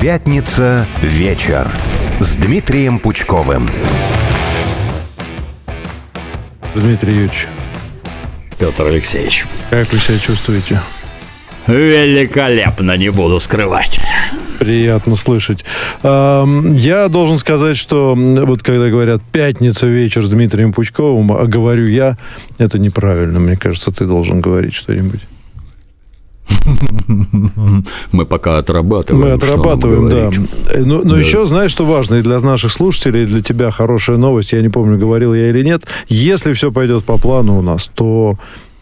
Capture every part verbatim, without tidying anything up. Пятница вечер с Дмитрием Пучковым. Дмитрий Юрьевич. Петр Алексеевич. Как вы себя чувствуете? Великолепно, не буду скрывать. Приятно слышать. Я должен сказать, что вот когда говорят «пятница вечер с Дмитрием Пучковым», а говорю я, это неправильно. Мне кажется, ты должен говорить что-нибудь. Мы пока отрабатываем. Мы отрабатываем, да. Но, но да. еще, знаешь, что важно и для наших слушателей, и для тебя хорошая новость. Я не помню, говорил я или нет. Если все пойдет по плану у нас, то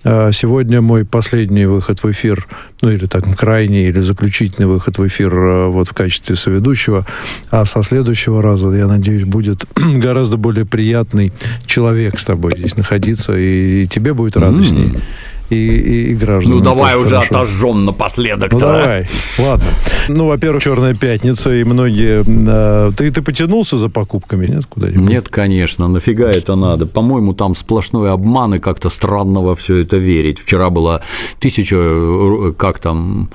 э, сегодня мой последний выход в эфир, ну или так, крайний, или заключительный выход в эфир э, вот в качестве соведущего. А со следующего раза, я надеюсь, будет гораздо более приятный человек с тобой здесь находиться, и, и тебе будет радостней. Mm-hmm. И, и, и гражданам. Ну, давай уже хорошо. Отожжем напоследок. Ну, давай. Ладно. Ну, во-первых, «Черная пятница», и многие... Э, ты, ты потянулся за покупками, нет, куда-нибудь? Нет, конечно. Нафига это надо? По-моему, там сплошной обман, и как-то странно во все это верить. Вчера было тысяча... Как там...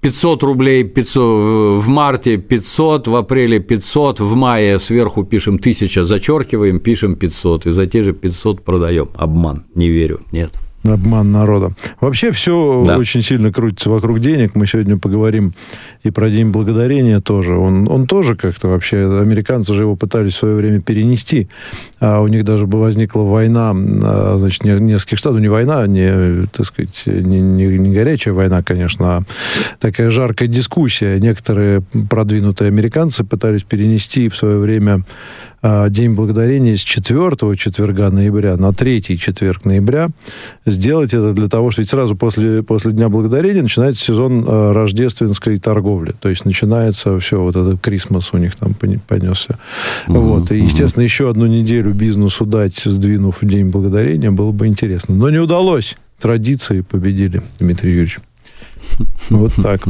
пятьсот рублей пятьсот, в марте пятьсот, в апреле пятьсот, в мае сверху пишем тысяча, зачеркиваем, пишем пятьсот, и за те же пятьсот продаем. Обман. Не верю. Нет. Обман народа. Вообще все да. очень сильно крутится вокруг денег. Мы сегодня поговорим и про День благодарения тоже. Он, он тоже как-то вообще... Американцы же его пытались в свое время перенести. А у них даже возникла война, значит, нескольких штатов. Не война, не, так сказать, не, не, не горячая война, конечно, а такая жаркая дискуссия. Некоторые продвинутые американцы пытались перенести в свое время День благодарения с четвертого четверга ноября на третий четверг ноября. Сделать это для того, что ведь сразу после, после Дня благодарения начинается сезон э, рождественской торговли. То есть начинается все, вот этот Крисмас у них там понесся. Mm-hmm. Вот. И, естественно, mm-hmm. еще одну неделю бизнесу дать, сдвинув День благодарения, было бы интересно. Но не удалось. Традиции победили, Дмитрий Юрьевич. Вот так.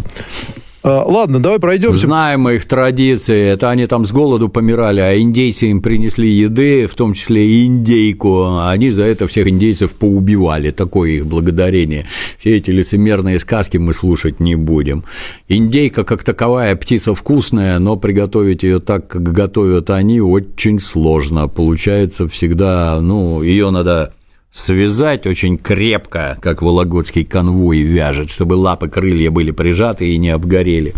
Ладно, давай пройдемся. Знаем мы их традиции. Это они там с голоду помирали, а индейцы им принесли еды, в том числе и индейку. Они за это всех индейцев поубивали. Такое их благодарение. Все эти лицемерные сказки мы слушать не будем. Индейка, как таковая, птица вкусная, но приготовить ее так, как готовят они, очень сложно. Получается всегда, ну, ее надо... связать очень крепко, как вологодский конвой вяжет, чтобы лапы, крылья были прижаты и не обгорели.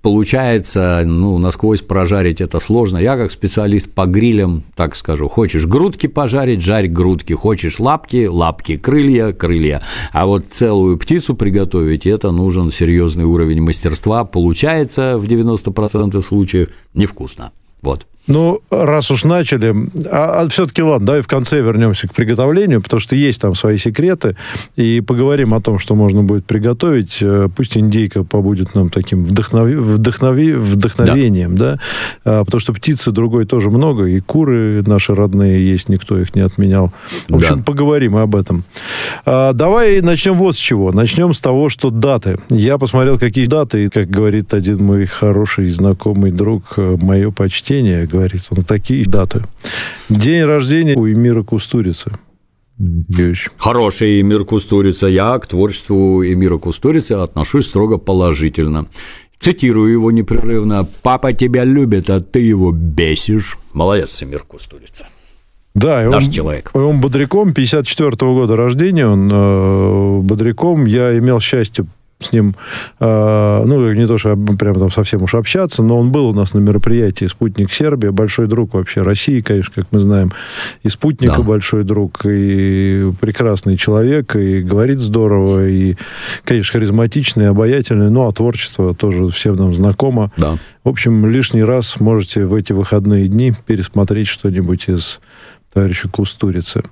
Получается, ну, насквозь прожарить это сложно. Я, как специалист по грилям, так скажу. Хочешь грудки пожарить, жарь грудки. Хочешь лапки, лапки, крылья, крылья. А вот целую птицу приготовить, это нужен серьезный уровень мастерства. Получается в девяносто процентов случаев невкусно. Вот. Ну, раз уж начали, а, а все-таки ладно, давай в конце вернемся к приготовлению, потому что есть там свои секреты, и поговорим о том, что можно будет приготовить. Пусть индейка побудет нам таким вдохнови, вдохнови, вдохновением, да, да? А, потому что птицы другой тоже много, и куры наши родные есть, никто их не отменял. В общем, да. поговорим об этом. А, давай начнем вот с чего. Начнем с того, что даты. Я посмотрел, какие даты, и, как говорит один мой хороший знакомый друг, мое почтение, говорит, он такие даты. День рождения у Эмира Кустурицы. Хороший Эмир Кустурица. Я к творчеству Эмира Кустурицы отношусь строго положительно. Цитирую его непрерывно. «Папа тебя любит, а ты его бесишь». Молодец, Эмир Кустурица. Да, и он, он бодряком, пятьдесят четвёртого года рождения, он э, бодряком. Я имел счастье с ним, э, ну, не то, что прям там совсем уж общаться, но он был у нас на мероприятии «Спутник Сербия», большой друг вообще России, конечно, как мы знаем, и «Спутника» да. большой друг, и прекрасный человек, и говорит здорово, и, конечно, харизматичный, обаятельный, ну, а творчество тоже всем нам знакомо. Да. В общем, лишний раз можете в эти выходные дни пересмотреть что-нибудь из товарища Кустурицы.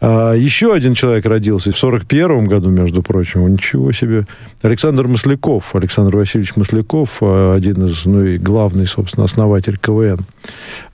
А, еще один человек родился в сорок первом году, между прочим, ничего себе. Александр Масляков, Александр Васильевич Масляков, один из, ну и главный, собственно, основатель КВН.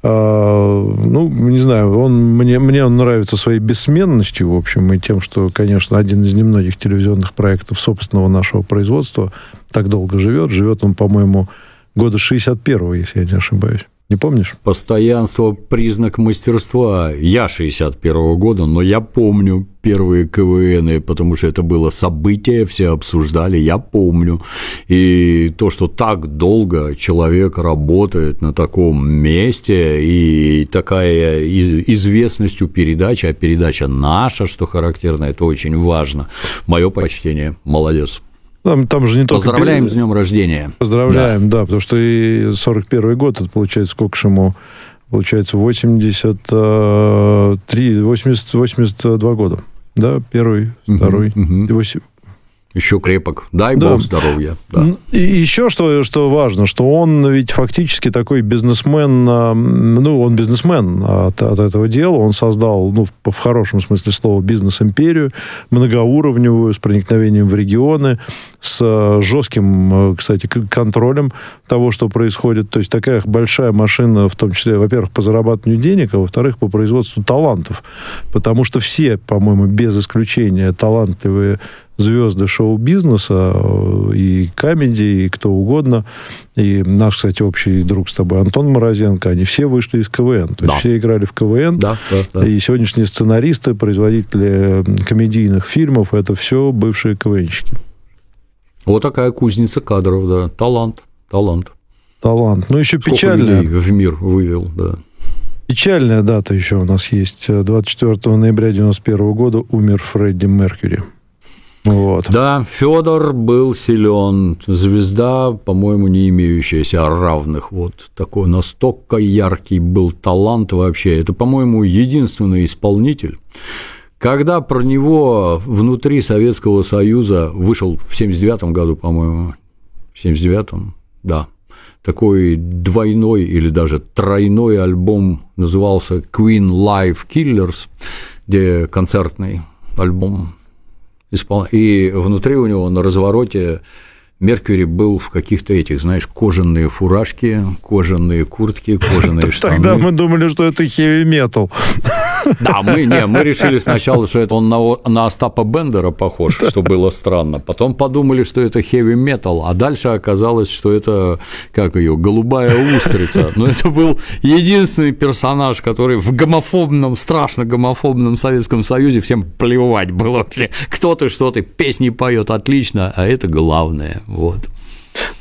А, ну, не знаю, он, мне, мне он нравится своей бессменностью, в общем, и тем, что, конечно, один из немногих телевизионных проектов собственного нашего производства так долго живет. Живет он, по-моему, года шестьдесят первого, если я не ошибаюсь. Не помнишь? Постоянство – признак мастерства. Я шестьдесят первого года, но я помню первые КВНы, потому что это было событие, все обсуждали, я помню. И то, что так долго человек работает на таком месте, и такая известность у передачи, а передача наша, что характерно, это очень важно. Мое почтение. Молодец. Там, там же не Поздравляем только... с днем рождения. Поздравляем, да, да, потому что и сорок первый год, это получается, сколько же ему? Получается, восемьдесят три, восемьдесят, восемьдесят два года, да, первый, второй, угу, восемь. Еще крепок. Дай да. Бог здоровья. Да. И еще что, что важно, что он ведь фактически такой бизнесмен, ну, он бизнесмен от, от этого дела, он создал, ну, в хорошем смысле слова, бизнес-империю, многоуровневую, с проникновением в регионы, с жестким, кстати, контролем того, что происходит. То есть такая большая машина, в том числе, во-первых, по зарабатыванию денег, а во-вторых, по производству талантов. Потому что все, по-моему, без исключения талантливые звезды шоу-бизнеса, и комедии, и кто угодно. И наш, кстати, общий друг с тобой Антон Морозенко, они все вышли из КВН. То да. есть все играли в КВН. Да, да, да. И сегодняшние сценаристы, производители комедийных фильмов, это все бывшие КВНщики. Вот такая кузница кадров, да. Талант, талант. Талант. Ну, еще печально. В мир вывел, да. Печальная дата еще у нас есть. двадцать четвёртого ноября девяносто первого года умер Фредди Меркьюри. Вот. Да, Федор был силен, звезда, по-моему, не имеющаяся равных. Вот такой настолько яркий был талант вообще. Это, по-моему, единственный исполнитель. Когда про него внутри Советского Союза вышел в семьдесят девятом году, по-моему, в семьдесят девятом, да, такой двойной или даже тройной альбом, назывался Queen Live Killers, где концертный альбом. И внутри у него на развороте Меркьюри был в каких-то этих, знаешь, кожаные фуражки, кожаные куртки, кожаные штаны. Тогда мы думали, что это хеви-метал. Да, мы, не, мы решили сначала, что это он на, на Остапа Бендера похож, что было странно. Потом подумали, что это хеви-метал, а дальше оказалось, что это, как ее, голубая устрица. Но это был единственный персонаж, который в гомофобном, страшно гомофобном Советском Союзе всем плевать было. Кто ты, что ты, песни поет, отлично, а это главное. Вот.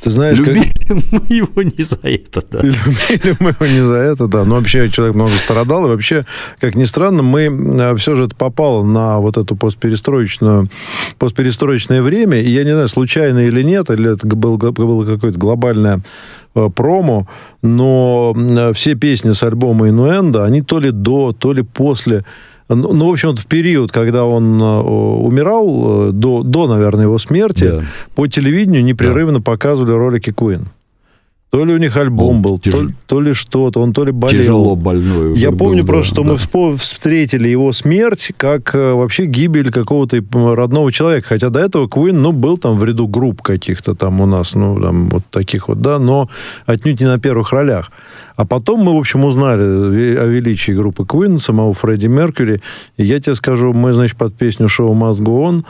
Ты знаешь, любили как... мы его не за это, да. Любили мы его не за это, да. Но вообще человек много страдал. И вообще, как ни странно, мы все же это попало на вот это постперестроечную, постперестроечное время. И я не знаю, случайно или нет, или это было, было какое-то глобальное промо, но все песни с альбома «Инуэндо», они то ли до, то ли после... Ну, в общем, в период, когда он умирал, до, до наверное, его смерти, yeah. по телевидению непрерывно yeah. показывали ролики Queen. То ли у них альбом он был, тяж... то, то ли что-то, он то ли болел. Тяжело больной. Я помню был, просто, да, что да. мы встретили его смерть как вообще гибель какого-то родного человека. Хотя до этого Queen, ну, был там в ряду групп каких-то там у нас, ну, там вот таких вот, да, но отнюдь не на первых ролях. А потом мы, в общем, узнали о величии группы Queen, самого Фредди Меркьюри. И я тебе скажу, мы, значит, под песню «Show Must Go On»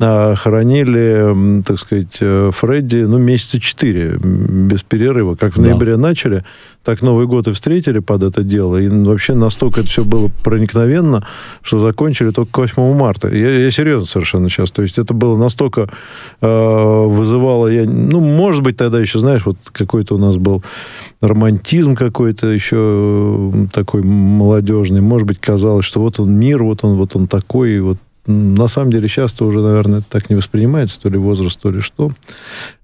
хоронили, так сказать, Фредди, ну, месяца четыре, без перерыва. Как в ноябре да. начали, так Новый год и встретили под это дело. И вообще настолько это все было проникновенно, что закончили только к восьмому марта. Я, я серьезно совершенно сейчас. То есть это было настолько э, вызывало... Я, ну, может быть, тогда еще, знаешь, вот какой-то у нас был романтизм какой-то еще такой молодежный. Может быть, казалось, что вот он мир, вот он, вот он такой, вот. На самом деле, сейчас-то уже, наверное, это так не воспринимается, то ли возраст, то ли что.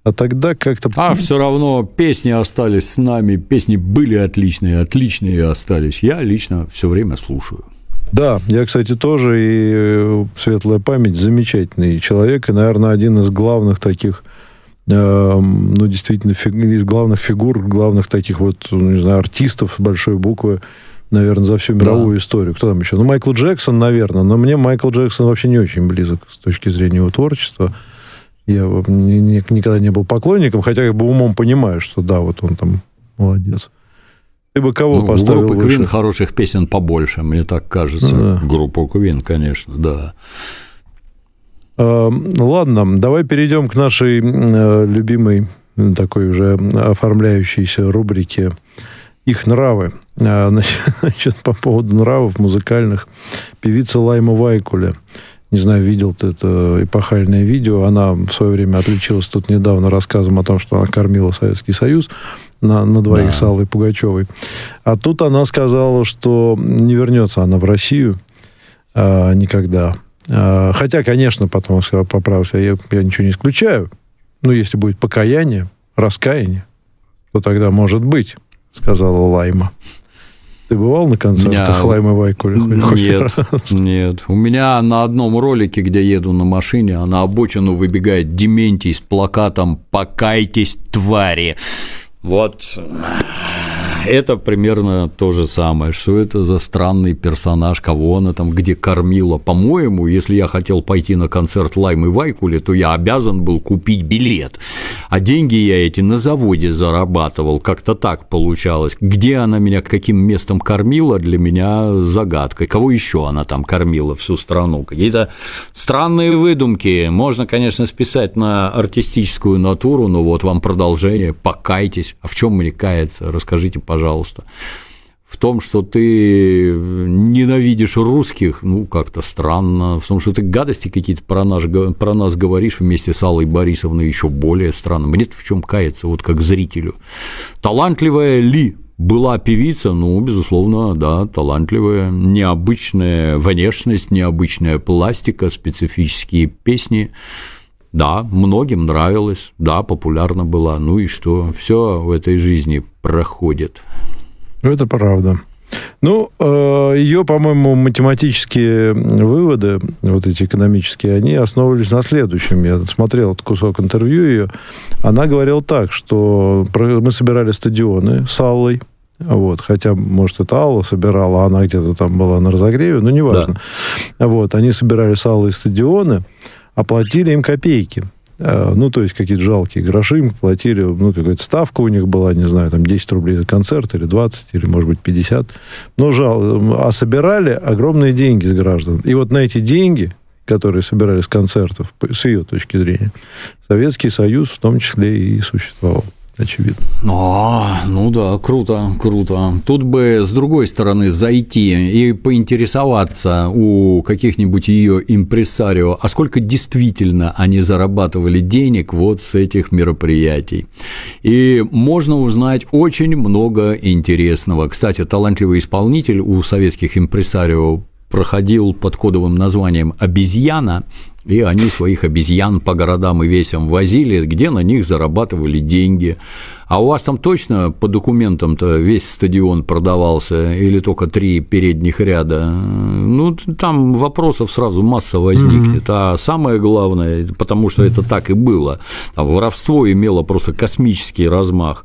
А тогда как-то... А все равно песни остались с нами, песни были отличные, отличные остались. Я лично все время слушаю. Да, я, кстати, тоже, и светлая память, замечательный человек, и, наверное, один из главных таких, ну, действительно, из главных фигур, главных таких вот, не знаю, артистов с большой буквы, наверное, за всю мировую да. историю. Кто там еще? Ну, Майкл Джексон, наверное. Но мне Майкл Джексон вообще не очень близок с точки зрения его творчества. Я никогда не был поклонником, хотя я бы умом понимаю, что да, вот он там молодец. Ты бы кого ну, поставил выше? У группы Queen хороших песен побольше, мне так кажется. Да. Группа Queen, конечно, да. Ладно, давай перейдем к нашей любимой такой уже оформляющейся рубрике их нравы. Значит, по поводу нравов музыкальных. Певица Лайма Вайкуля. Не знаю, видел ты это эпохальное видео. Она в свое время отличилась тут недавно рассказом о том, что она кормила Советский Союз на, на двоих да. с Аллой Пугачевой. А тут она сказала, что не вернется она в Россию а, никогда. А, хотя, конечно, потом я поправился, я, я ничего не исключаю. Но если будет покаяние, раскаяние, то тогда может быть, сказала Лайма. Ты бывал на концертах меня... Лаймы Вайкули? Нет, нет. У меня на одном ролике, где еду на машине, а на обочину выбегает Дементий с плакатом «Покайтесь, твари!». Вот это примерно то же самое. Что это за странный персонаж, кого она там где кормила? По-моему, если я хотел пойти на концерт Лаймы Вайкули, то я обязан был купить билет. А деньги я эти на заводе зарабатывал, как-то так получалось. Где она меня, каким местом кормила, для меня загадка. Кого еще она там кормила, всю страну? Какие-то странные выдумки. Можно, конечно, списать на артистическую натуру, но вот вам продолжение. Покайтесь. А в чем мне каяться? Расскажите, пожалуйста. В том, что ты ненавидишь русских, ну, как-то странно. В том, что ты гадости какие-то про нас, про нас говоришь вместе с Аллой Борисовной, еще более странно. Мне-то в чем каяться, вот как зрителю. Талантливая ли была певица? Ну, безусловно, да, талантливая. Необычная внешность, необычная пластика, специфические песни. Да, многим нравилось, да, популярна была. Ну и что? Все в этой жизни проходит. Это правда. Ну, ее, по-моему, математические выводы, вот эти экономические, они основывались на следующем. Я смотрел кусок интервью ее. Она говорила так, что мы собирали стадионы с Аллой. Вот, хотя, может, это Алла собирала, она где-то там была на разогреве, но неважно. Да. Вот, они собирали с Аллой стадионы, оплатили им копейки. Ну, то есть, какие-то жалкие гроши им платили, ну, какая-то ставка у них была, не знаю, там, десять рублей за концерт, или двадцать, или, может быть, пятьдесят. Но жал... А собирали огромные деньги с граждан. И вот на эти деньги, которые собирали с концертов, с ее точки зрения, Советский Союз в том числе и существовал. Очевидно. А, ну да, круто, круто. Тут бы с другой стороны зайти и поинтересоваться у каких-нибудь ее импресарио, а сколько действительно они зарабатывали денег вот с этих мероприятий. И можно узнать очень много интересного. Кстати, талантливый исполнитель у советских импресарио проходил под кодовым названием «Обезьяна», и они своих обезьян по городам и весям возили, где на них зарабатывали деньги. А у вас там точно по документам-то весь стадион продавался или только три передних ряда? Ну, там вопросов сразу масса возникнет. Mm-hmm. А самое главное, потому что это так и было, там воровство имело просто космический размах.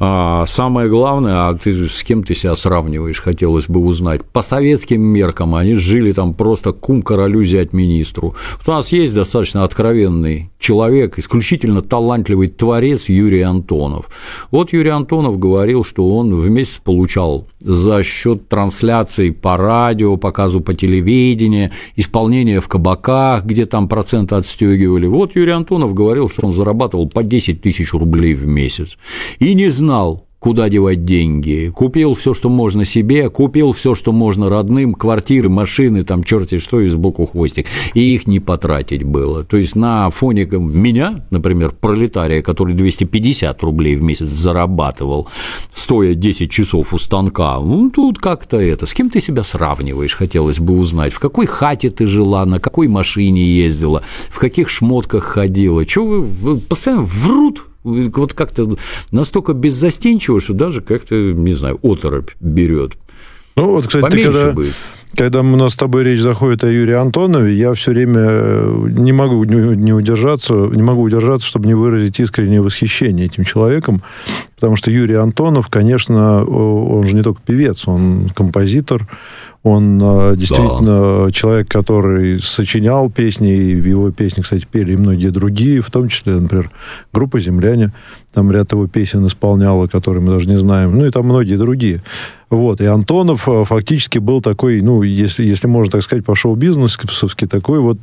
А самое главное, а ты, с кем ты себя сравниваешь, хотелось бы узнать. По советским меркам они жили там просто кум королю, зять министру. Вот у нас есть достаточно откровенный человек, исключительно талантливый творец Юрий Антонов. Вот Юрий Антонов говорил, что он в месяц получал за счет трансляций по радио, показу по телевидению, исполнения в кабаках, где там проценты отстегивали. Вот Юрий Антонов говорил, что он зарабатывал по десять тысяч рублей в месяц. И не знал, знал, куда девать деньги, купил все, что можно себе, купил все, что можно родным, квартиры, машины, там, черти что, и сбоку хвостик, и их не потратить было. То есть, на фоне меня, например, пролетария, который двести пятьдесят рублей в месяц зарабатывал, стоя десять часов у станка, ну, тут как-то это, с кем ты себя сравниваешь, хотелось бы узнать, в какой хате ты жила, на какой машине ездила, в каких шмотках ходила, чего вы, вы постоянно врут. Вот как-то настолько беззастенчиво, что даже как-то, не знаю, оторопь берет. Ну, вот, кстати, поменьше когда, будет. Когда у нас с тобой речь заходит о Юрии Антонове, я все время не могу не удержаться, не могу удержаться, чтобы не выразить искреннее восхищение этим человеком, потому что Юрий Антонов, конечно, он же не только певец, он композитор, он действительно да. человек, который сочинял песни, и его песни, кстати, пели и многие другие, в том числе, например, группа «Земляне», там ряд его песен исполняла, которые мы даже не знаем, ну и там многие другие. Вот, и Антонов фактически был такой, ну, если, если можно так сказать, по шоу-бизнесовски, такой вот,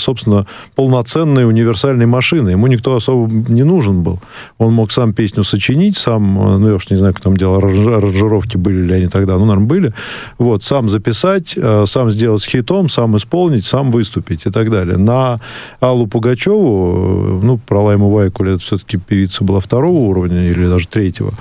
собственно, полноценной универсальной машиной. Ему никто особо не нужен был. Он мог сам песню сочинить, запустить сам, ну, я уж не знаю, как там дело, аранжировки были ли они тогда, ну, наверное, были, вот, сам записать, сам сделать с хитом, сам исполнить, сам выступить и так далее. На Аллу Пугачеву, ну, про Лайму Вайкуля, это все-таки певица была второго уровня или даже третьего,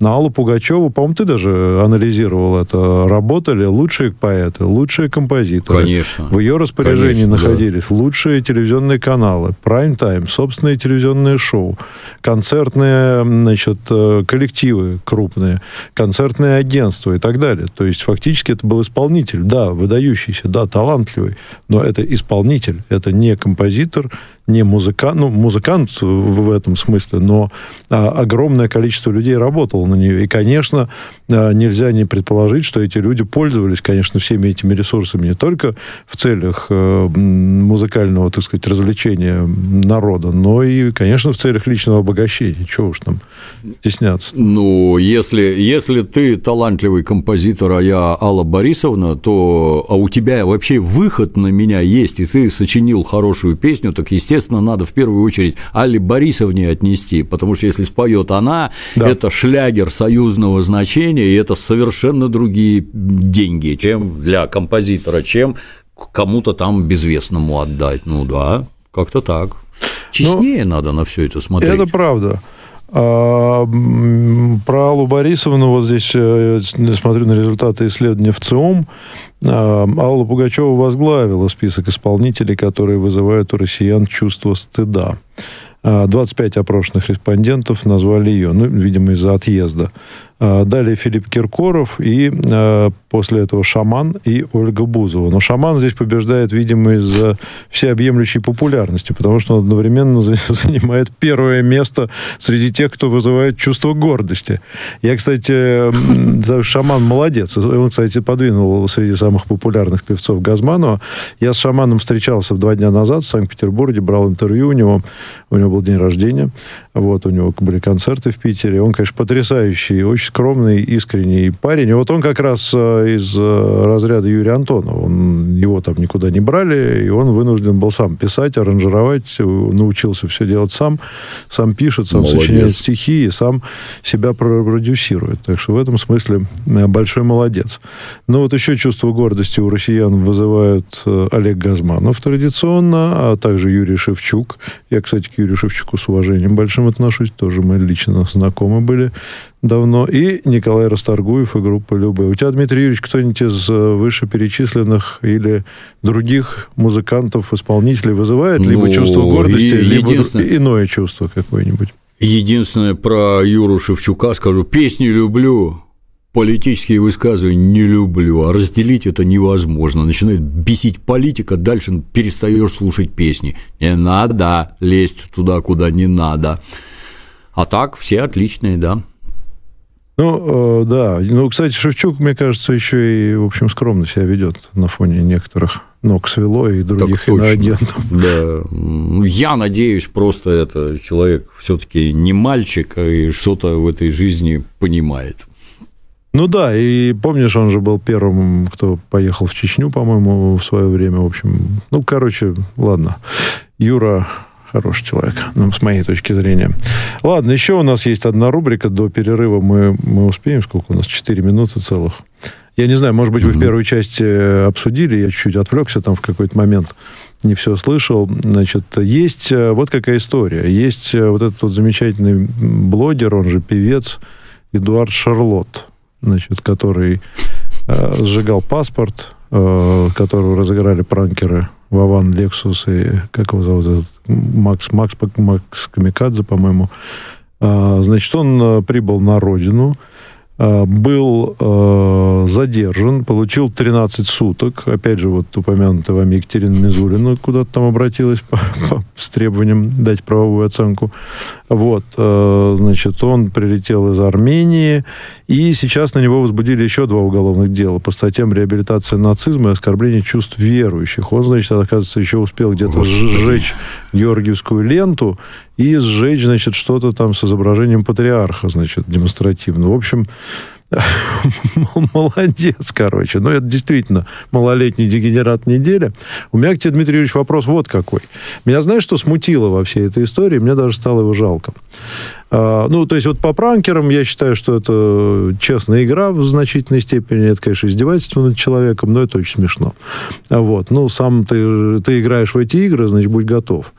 на Аллу Пугачеву, по-моему, ты даже анализировал это, работали лучшие поэты, лучшие композиторы. Конечно. В ее распоряжении Конечно, находились да. лучшие телевизионные каналы, прайм-тайм, собственные телевизионные шоу, концертные, значит, коллективы крупные, концертные агентства и так далее. То есть фактически это был исполнитель, да, выдающийся, да, талантливый, но это исполнитель, это не композитор, не музыкант, ну, музыкант в этом смысле, но а, огромное количество людей работало на нее. И, конечно, а, нельзя не предположить, что эти люди пользовались, конечно, всеми этими ресурсами не только в целях а, музыкального, так сказать, развлечения народа, но и, конечно, в целях личного обогащения. Чего уж там стесняться? Ну, если, если ты талантливый композитор, а я Алла Борисовна, то а у тебя вообще выход на меня есть, и ты сочинил хорошую песню, так, естественно, Естественно, надо в первую очередь Алле Борисовне отнести, потому что если споет она, да. это шлягер союзного значения, и это совершенно другие деньги, чем для композитора, чем кому-то там безвестному отдать. Ну да, как-то так. Честнее Но надо на все это смотреть. Это правда. А, про Аллу Борисовну, вот здесь я смотрю на результаты исследования в ЦИОМ, а, Алла Пугачева возглавила список исполнителей, которые вызывают у россиян чувство стыда. двадцать пять опрошенных респондентов назвали ее, ну, видимо, из-за отъезда. Далее Филипп Киркоров, и э, после этого Шаман и Ольга Бузова. Но Шаман здесь побеждает, видимо, из-за всеобъемлющей популярности, потому что он одновременно занимает первое место среди тех, кто вызывает чувство гордости. Я, кстати, Шаман молодец. Он, кстати, подвинул среди самых популярных певцов Газманова. Я с Шаманом встречался два дня назад в Санкт-Петербурге, брал интервью у него. У него был день рождения. Вот, у него были концерты в Питере. Он, конечно, потрясающий, очень скромный, искренний парень. И вот он как раз из разряда Юрия Антонова. Он, его там никуда не брали, и он вынужден был сам писать, аранжировать, научился все делать сам, сам пишет, сам молодец. Сочиняет стихи и сам себя продюсирует. Так что в этом смысле большой молодец. Ну вот еще чувство гордости у россиян вызывают Олег Газманов традиционно, а также Юрий Шевчук. Я, кстати, к Юрию Шевчуку с уважением большим отношусь, тоже мы лично знакомы были давно. И Николай Расторгуев и группа Любэ. У тебя, Дмитрий Юрьевич, кто-нибудь из вышеперечисленных или других музыкантов, исполнителей вызывает либо ну, чувство гордости, е- либо единственное... иное чувство какое-нибудь? Единственное, про Юру Шевчука скажу. Песни люблю, политические высказывания не люблю, а разделить это невозможно. Начинает бесить политика, дальше перестаешь слушать песни. Не надо лезть туда, куда не надо. А так все отличные, да. Ну, э, да. Ну, кстати, Шевчук, мне кажется, еще и, в общем, скромно себя ведет на фоне некоторых ног свело и других иноагентов. Да. Я надеюсь, просто это человек все-таки не мальчик и что-то в этой жизни понимает. Ну да, и помнишь, он же был первым, кто поехал в Чечню, по-моему, в свое время. В общем, ну, короче, ладно. Юра... Хороший человек, ну, с моей точки зрения. Ладно, еще у нас есть одна рубрика. До перерыва мы, мы успеем. Сколько у нас? Четыре минуты целых. Я не знаю, может быть, вы в первой части обсудили. Я чуть-чуть отвлекся там в какой-то момент. Не все слышал. Значит, есть вот какая история. Есть вот этот вот замечательный блогер, он же певец, Эдуард Шарлот, значит, который э, сжигал паспорт, э, которого разыграли пранкеры Вован, Лексус и, как его зовут, этот, Макс, Макс, Макс Камикадзе, по-моему. А, значит, он прибыл на родину, а, был а, задержан, получил тринадцать суток. Опять же, вот упомянутая вами Екатерина Мизулина куда-то там обратилась по, по, с требованием дать правовую оценку. Вот, а, значит, он прилетел из Армении, и сейчас на него возбудили еще два уголовных дела по статьям реабилитация нацизма и оскорбление чувств верующих. Он, значит, оказывается, еще успел где-то Господи. сжечь георгиевскую ленту и сжечь, значит, что-то там с изображением патриарха, значит, демонстративно. В общем, Молодец, короче. Ну, это действительно малолетний дегенерат недели. У меня к тебе, Дмитрий Юрьевич, вопрос вот какой. Меня, знаешь, что смутило во всей этой истории? Мне даже стало его жалко. А, ну, то есть вот по пранкерам я считаю, что это честная игра в значительной степени. Это, конечно, издевательство над человеком, но это очень смешно. Вот. Ну, сам ты, ты играешь в эти игры, значит, будь готов.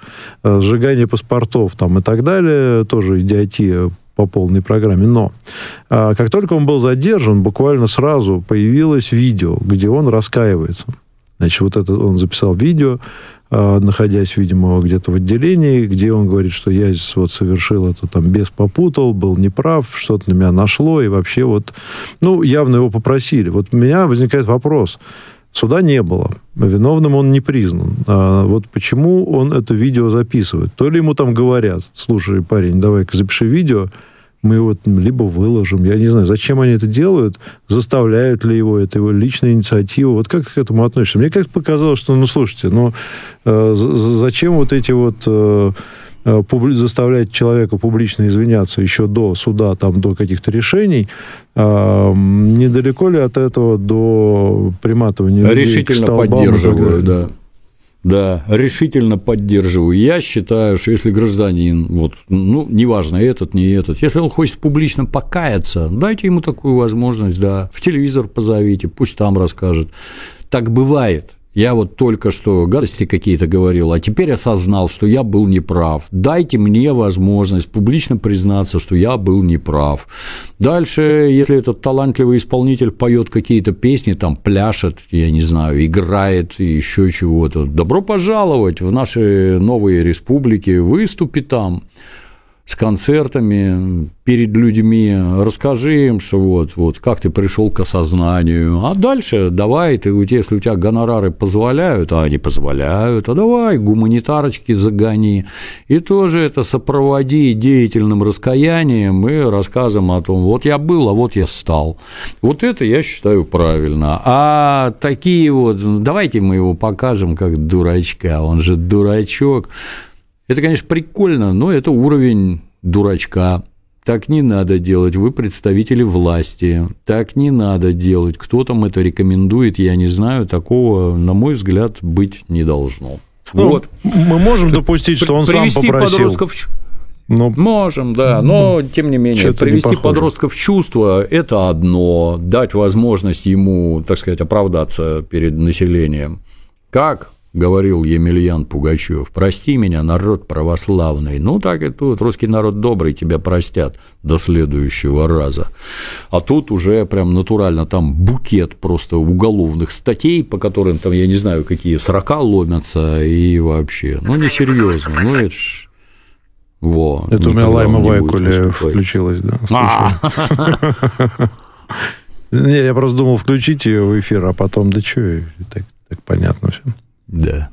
Сжигание паспортов там и так далее, тоже идиотия по полной программе. Но а, как только он был задержан, буквально сразу появилось видео, где он раскаивается. Значит, вот это он записал видео, а, находясь, видимо, где-то в отделении, где он говорит, что я здесь вот совершил это, там, бес попутал, был неправ, что-то на меня нашло, и вообще вот, ну, явно его попросили. Вот у меня возникает вопрос. Суда не было. Виновным он не признан. А вот почему он это видео записывает? То ли ему там говорят, слушай, парень, давай-ка запиши видео, мы его либо выложим. Я не знаю, зачем они это делают, заставляют ли его, это его личная инициатива. Вот как ты к этому относишься? Мне как-то показалось, что, ну, слушайте, ну, э, зачем вот эти вот... Э, заставлять человека публично извиняться еще до суда, там, до каких-то решений, а, недалеко ли от этого до приматывания людей к столбам? Решительно поддерживаю, да. Да, решительно поддерживаю. Я считаю, что если гражданин, вот, ну, неважно, этот, не этот, если он хочет публично покаяться, дайте ему такую возможность, да, в телевизор позовите, пусть там расскажет. Так бывает. Я вот только что гадости какие-то говорил, а теперь осознал, что я был неправ. Дайте мне возможность публично признаться, что я был неправ. Дальше, если этот талантливый исполнитель поет какие-то песни, там пляшет, я не знаю, играет и еще чего-то, добро пожаловать в наши новые республики, выступи там с концертами перед людьми, расскажи им, что вот, вот, как ты пришел к осознанию, а дальше давай, ты, если у тебя гонорары позволяют, а они позволяют, а давай гуманитарочки загони, и тоже это сопроводи деятельным раскаянием и рассказом о том, вот я был, а вот я стал. Вот это я считаю правильно, а такие вот, давайте мы его покажем как дурачка, он же дурачок. Это, конечно, прикольно, но это уровень дурачка. Так не надо делать, вы представители власти, так не надо делать. Кто там это рекомендует, я не знаю, такого, на мой взгляд, быть не должно. Ну, вот. Мы можем допустить, что он сам попросил. Но... Можем, да, но, тем не менее, что-то привести не подростка в чувство – это одно, дать возможность ему, так сказать, оправдаться перед населением. Как? Говорил Емельян Пугачев, прости меня, народ православный, ну так и тут, русский народ добрый, тебя простят до следующего раза. А тут уже прям натурально там букет просто уголовных статей, по которым там, я не знаю, какие срока ломятся и вообще, ну несерьезно, ну это ж… Во, это у меня Лайма Вайкуля включилась, да? Не, я просто думал включить ее в эфир, а потом, да что, и так понятно все. Да.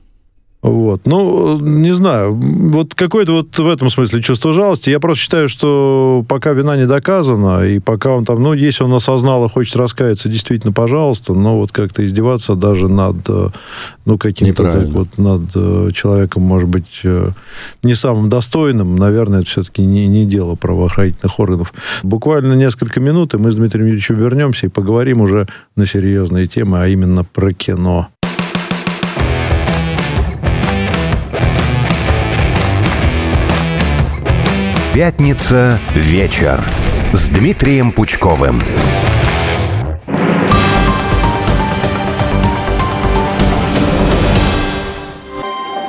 Вот. Ну, не знаю. Вот какое-то вот в этом смысле чувство жалости. Я просто считаю, что пока вина не доказана, и пока он там, ну, если он осознал и хочет раскаяться, действительно, пожалуйста, но вот как-то издеваться даже над, ну, каким-то так вот, над человеком, может быть, не самым достойным, наверное, это все-таки не, не дело правоохранительных органов. Буквально несколько минут, и мы с Дмитрием Юрьевичем вернемся и поговорим уже на серьезные темы, а именно про кино. Пятница вечер с Дмитрием Пучковым.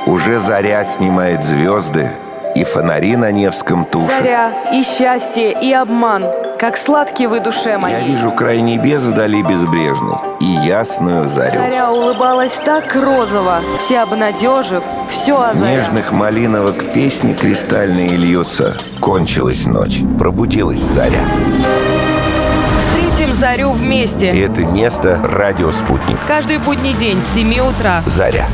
Уже заря снимает звезды, и фонари на Невском тушат. Заря, и счастье, и обман, как сладки вы душе моей. Я вижу край небес вдали безбрежной и ясную зарю. Заря улыбалась так розово, все обнадежив, все озаря. Нежных малиновок песни кристальные льются. Кончилась ночь, пробудилась заря. Встретим зарю вместе. И это место — радио «Спутник». Каждый будний день с семи утра. Заря.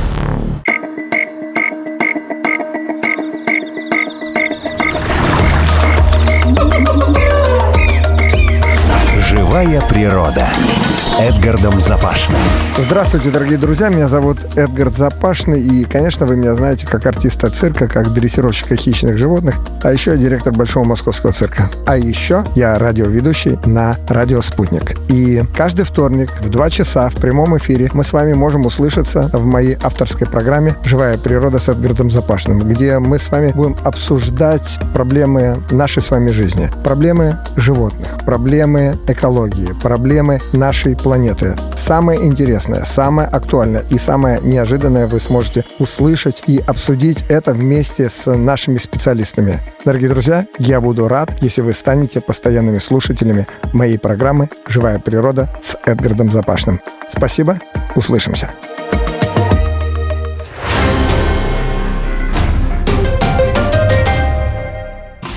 «Живая природа» с Эдгардом Запашным. Здравствуйте, дорогие друзья. Меня зовут Эдгард Запашный. И, конечно, вы меня знаете как артиста цирка, как дрессировщика хищных животных. А еще я директор Большого Московского цирка. А еще я радиоведущий на радио «Спутник». И каждый вторник в два часа в прямом эфире мы с вами можем услышаться в моей авторской программе «Живая природа» с Эдгардом Запашным, где мы с вами будем обсуждать проблемы нашей с вами жизни, проблемы животных, проблемы экологии, проблемы нашей планеты. Самое интересное, самое актуальное и самое неожиданное вы сможете услышать и обсудить это вместе с нашими специалистами. Дорогие друзья, я буду рад, если вы станете постоянными слушателями моей программы «Живая природа» с Эдгардом Запашным. Спасибо, услышимся.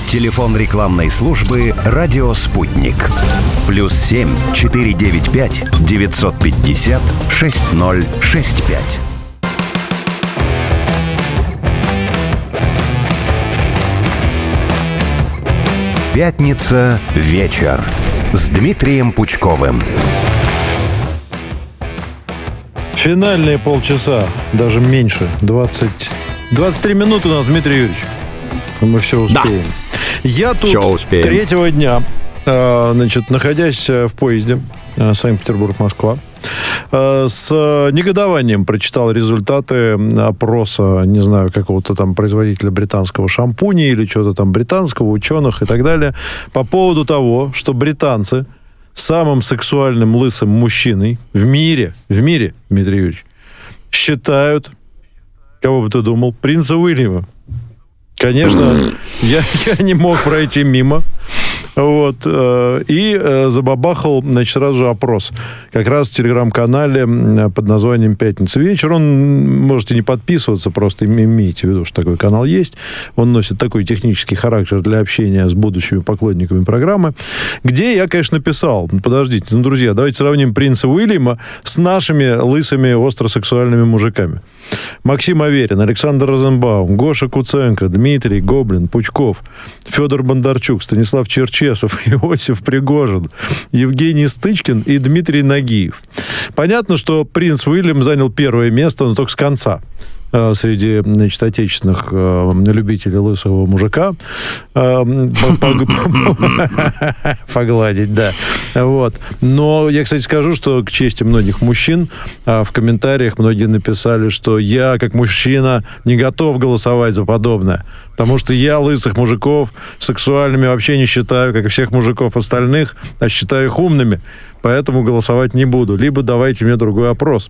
Телефон рекламной службы «Радио Спутник». Плюс семь четыре девять пять девятьсот пятьдесят шесть ноль шесть пять. Пятница вечер с Дмитрием Пучковым. Финальные полчаса, даже меньше, двадцать, двадцать три минуты у нас, Дмитрий Юрьевич. Мы все успеем. Да. Я тут третьего дня, значит, находясь в поезде Санкт-Петербург-Москва, с негодованием прочитал результаты опроса, не знаю, какого-то там производителя британского шампуня или чего-то там британского, ученых и так далее, по поводу того, что британцы самым сексуальным лысым мужчиной в мире, в мире, Дмитрий Юрьевич, считают, кого бы ты думал, принца Уильяма. Конечно, я, я не мог пройти мимо. Вот. И забабахал, значит, сразу же опрос. Как раз в телеграм-канале под названием «Пятница вечер». Он, можете не подписываться, просто имейте в виду, что такой канал есть. Он носит такой технический характер для общения с будущими поклонниками программы. Где я, конечно, писал: подождите, ну, друзья, давайте сравним принца Уильяма с нашими лысыми остросексуальными мужиками. Максим Аверин, Александр Розенбаум, Гоша Куценко, Дмитрий Гоблин, Пучков, Федор Бондарчук, Станислав Черчесов, Иосиф Пригожин, Евгений Стычкин и Дмитрий Нагиев. Понятно, что принц Уильям занял первое место, но только с конца, среди, значит, отечественных э, любителей лысого мужика. Э, Погладить, да. Вот. Но я, кстати, скажу, что к чести многих мужчин э, в комментариях многие написали, что я, как мужчина, не готов голосовать за подобное, потому что я лысых мужиков сексуальными вообще не считаю, как и всех мужиков остальных, а считаю их умными. Поэтому голосовать не буду. Либо давайте мне другой опрос.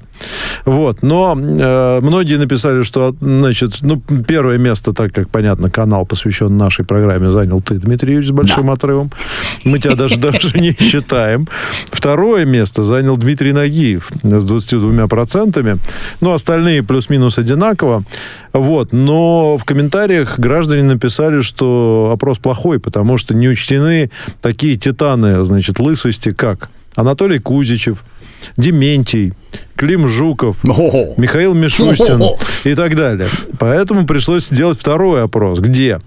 Вот. Но э, многие написали, что, значит, ну, первое место, так как, понятно, канал, посвящен нашей программе, занял ты, Дмитрий Юрьевич, с большим да. отрывом. Мы тебя даже не считаем. Второе место занял Дмитрий Нагиев с двадцатью двумя процентами. Ну, остальные плюс-минус одинаково. Вот. Но в комментариях граждане написали, что опрос плохой, потому что не учтены такие титаны, значит, лысости, как Анатолий Кузичев, Дементий, Клим Жуков, О-о-о. Михаил Мишустин О-о-о. и так далее. Поэтому пришлось сделать второй опрос, где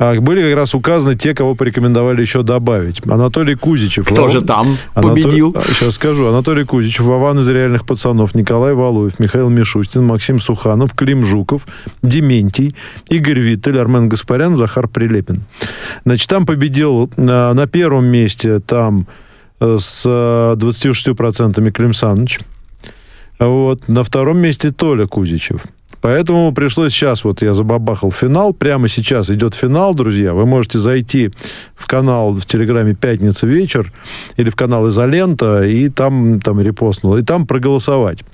а, были как раз указаны те, кого порекомендовали еще добавить. Анатолий Кузичев. Кто Вов... же там Анатолий... победил? Сейчас скажу. Анатолий Кузичев, Вован из «Реальных пацанов», Николай Валуев, Михаил Мишустин, Максим Суханов, Клим Жуков, Дементий, Игорь Виттель, Армен Гаспарян, Захар Прилепин. Значит, там победил а, на первом месте там с двадцатью шестью процентами Клим Саныч. Вот. На втором месте Толя Кузичев. Поэтому пришлось сейчас, вот я забабахал финал, прямо сейчас идет финал, друзья. Вы можете зайти в канал в Телеграме «Пятница вечер» или в канал «Изолента», и там, там репостнуло, и там проголосовать.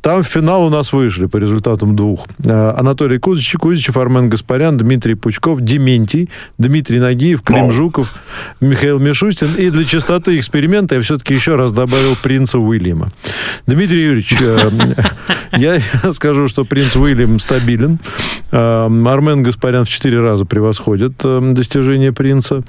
Там в финал у нас вышли по результатам двух: Анатолий Кузичев, Кузичев, Армен Гаспарян, Дмитрий Пучков, Дементий, Дмитрий Нагиев, Клим Мау. Жуков, Михаил Мишустин. И для чистоты эксперимента я все-таки еще раз добавил принца Уильяма. Дмитрий Юрьевич, я скажу, что принц Уильям Уильям стабилен. Армен Гаспарян в четыре раза превосходит достижение принца.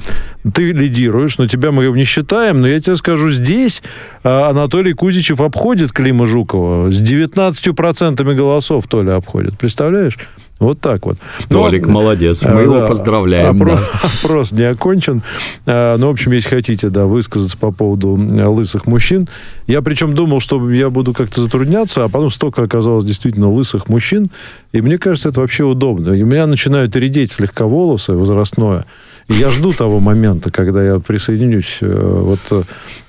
Ты лидируешь, но тебя мы не считаем. Но я тебе скажу, здесь Анатолий Кузичев обходит Клима Жукова. С девятнадцатью процентами голосов Толя обходит. Представляешь? Вот так вот. Толик, но, молодец, мы а, его поздравляем. Опрос, да. опрос не окончен. А, ну, в общем, если хотите, да, высказаться по поводу лысых мужчин. Я причем думал, что я буду как-то затрудняться, а потом столько оказалось действительно лысых мужчин. И мне кажется, это вообще удобно. И у меня начинают редеть слегка волосы, возрастное. И я жду того момента, когда я присоединюсь вот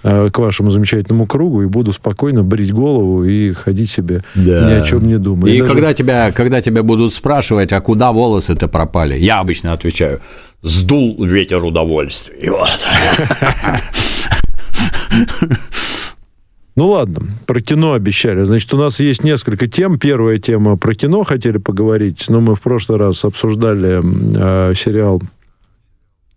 к вашему замечательному кругу и буду спокойно брить голову и ходить себе, да. ни о чем не думая. И, и даже... когда, тебя, когда тебя будут спрашивать, а куда волосы-то пропали, я обычно отвечаю: сдул ветер удовольствия. Ну ладно, про кино обещали. Значит, у нас есть несколько тем. Первая тема — про кино хотели поговорить, но мы в прошлый раз обсуждали э, сериал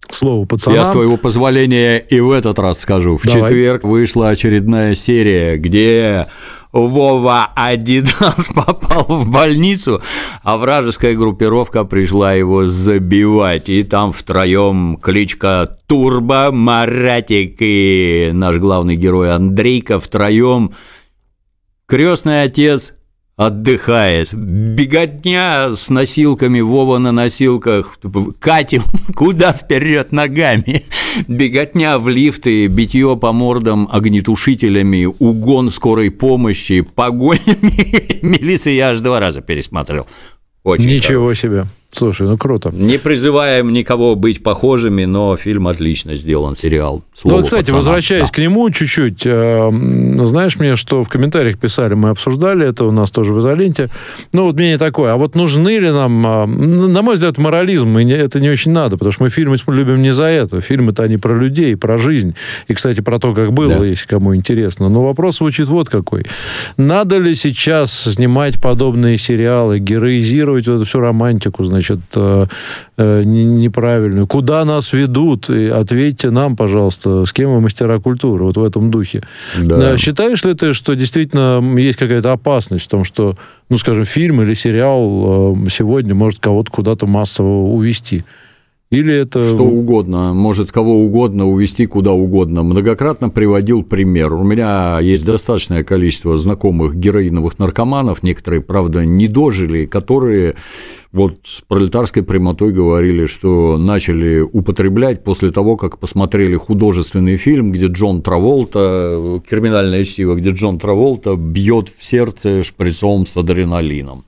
«Слово пацанам». Я, с твоего позволения, и в этот раз скажу. В Давай. четверг вышла очередная серия, где Вова Адидас попал в больницу, а вражеская группировка пришла его забивать. И там втроем кличка Турбо, Маратик и наш главный герой Андрейка. Втроем крестный отец отдыхает. Беготня с носилками, Вова на носилках. Катим куда вперед ногами. Беготня в лифты, битье по мордам огнетушителями, угон скорой помощи, погонями милиции. Я аж два раза пересмотрел. Очень Ничего хорош. себе. Слушай, ну круто. Не призываем никого быть похожими, но фильм отлично сделан, сериал. Слово ну, кстати, пацана. возвращаясь да. к нему чуть-чуть, э, знаешь, мне, что в комментариях писали, мы обсуждали это у нас тоже в «Изоленте». Ну, вот мнение такое, а вот нужны ли нам, э, на мой взгляд, морализм, и это не очень надо, потому что мы фильмы любим не за это. Фильмы-то они про людей, про жизнь. И, кстати, про то, как было, да. если кому интересно. Но вопрос звучит вот какой. Надо ли сейчас снимать подобные сериалы, героизировать вот эту всю романтику, значит, значит, неправильную. Куда нас ведут? И ответьте нам, пожалуйста, с кем вы мастера культуры, вот в этом духе. Да. Считаешь ли ты, что действительно есть какая-то опасность в том, что, ну, скажем, фильм или сериал сегодня может кого-то куда-то массово увести? Или это... Что угодно, может кого угодно увести куда угодно. Многократно приводил пример. У меня есть достаточное количество знакомых героиновых наркоманов, некоторые, правда, не дожили, которые вот с пролетарской прямотой говорили, что начали употреблять после того, как посмотрели художественный фильм, где Джон Траволта, криминальное чтиво, где Джон Траволта бьет в сердце шприцом с адреналином.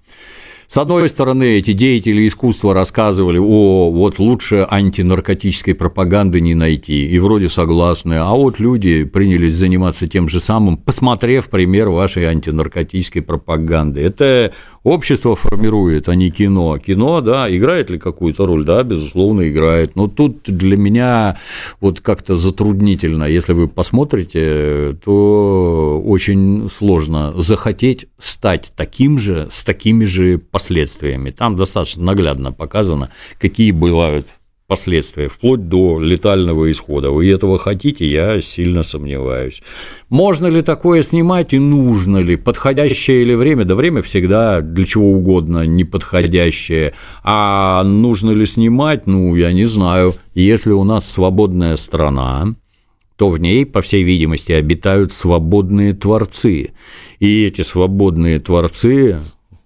С одной стороны, эти деятели искусства рассказывали, о, вот лучше антинаркотической пропаганды не найти, и вроде согласны, а вот люди принялись заниматься тем же самым, посмотрев пример вашей антинаркотической пропаганды. Это общество формирует, а не кино. Кино, да, играет ли какую-то роль? Да, безусловно, играет, но тут для меня вот как-то затруднительно. Если вы посмотрите, то очень сложно захотеть стать таким же, с такими же последствиями. Там достаточно наглядно показано, какие бывают последствия, вплоть до летального исхода. Вы этого хотите, я сильно сомневаюсь. Можно ли такое снимать и нужно ли? Подходящее ли время? Да время всегда для чего угодно неподходящее. А нужно ли снимать? Ну, я не знаю. Если у нас свободная страна, то в ней, по всей видимости, обитают свободные творцы. И эти свободные творцы...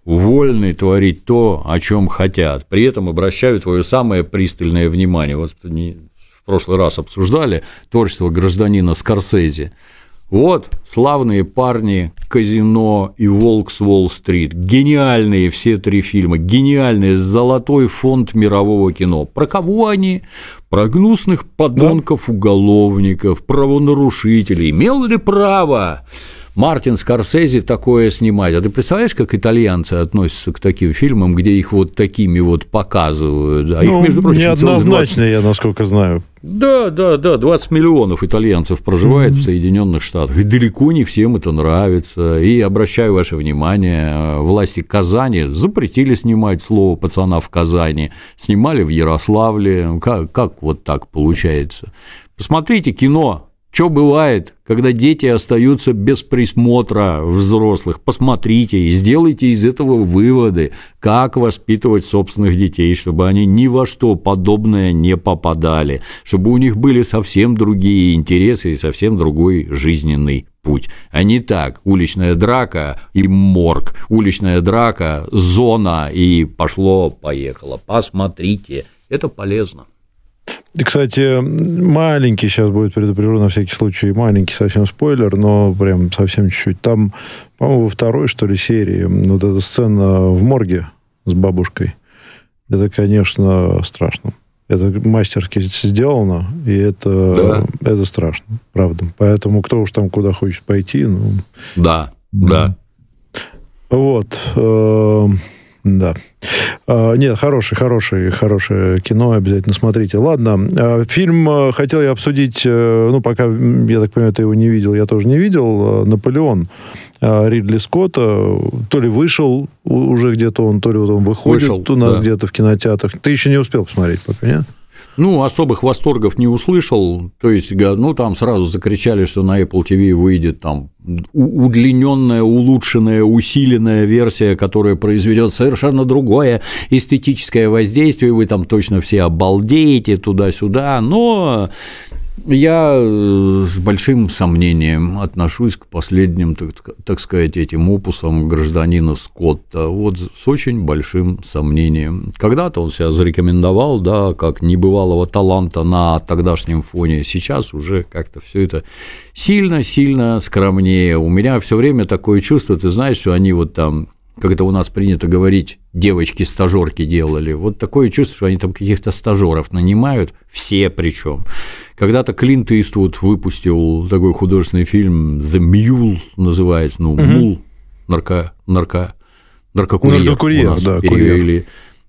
вольны творить то, о чем хотят. При этом обращаю твое самое пристальное внимание. Вот в прошлый раз обсуждали творчество гражданина Скорсезе. Вот славные парни, «Казино» и «Волк с Уолл-стрит». Гениальные все три фильма, гениальные, золотой фонд мирового кино. Про кого они? Про гнусных подонков, уголовников, правонарушителей. Имел ли право Мартин Скорсезе такое снимать? А ты представляешь, как итальянцы относятся к таким фильмам, где их вот такими вот показывают? А ну, их, между прочим, неоднозначно, двадцать... я насколько знаю. Да, да, да, двадцать миллионов итальянцев проживает mm-hmm. в Соединенных Штатах, и далеко не всем это нравится. И обращаю ваше внимание, власти Казани запретили снимать «Слово пацана» в Казани, снимали в Ярославле. Как, как вот так получается? Посмотрите кино. Что бывает, когда дети остаются без присмотра взрослых? Посмотрите и сделайте из этого выводы, как воспитывать собственных детей, чтобы они ни во что подобное не попадали, чтобы у них были совсем другие интересы и совсем другой жизненный путь, а не так. Уличная драка и морг, уличная драка, зона и пошло-поехало. Посмотрите, это полезно. И, кстати, маленький, сейчас будет предупрежден на всякий случай, маленький совсем спойлер, но прям совсем чуть-чуть. Там, по-моему, во второй, что ли, серии вот эта сцена в морге с бабушкой, это, конечно, страшно. Это мастерски сделано, и это, да. это страшно, правда. Поэтому кто уж там куда хочет пойти, ну... Да, да. Вот... Да. Нет, хорошее, хорошее, хорошее кино, обязательно смотрите. Ладно, фильм хотел я обсудить, ну, пока, я так понимаю, ты его не видел, я тоже не видел, «Наполеон» Ридли Скотта, то ли вышел уже где-то он, то ли вот он выходит вышел, у нас да. где-то в кинотеатрах. Ты еще не успел посмотреть пока, нет? Ну, особых восторгов не услышал, то есть, ну, там сразу закричали, что на Apple ти ви выйдет там удлиненная, улучшенная, усиленная версия, которая произведет совершенно другое эстетическое воздействие, вы там точно все обалдеете туда-сюда, но я с большим сомнением отношусь к последним, так сказать, этим опусам гражданина Скотта, вот с очень большим сомнением. Когда-то он себя зарекомендовал, да, как небывалого таланта на тогдашнем фоне, сейчас уже как-то все это сильно-сильно скромнее. У меня все время такое чувство, ты знаешь, что они вот там, как это у нас принято говорить, девочки-стажерки делали. Вот такое чувство, что они там каких-то стажеров нанимают, все причем. Когда-то Клинт Иствуд выпустил такой художественный фильм «The Mule» называется, ну, угу. «Мул», нарко, нарко, наркокурьер, наркокурьер у нас да, перевели. Курьер.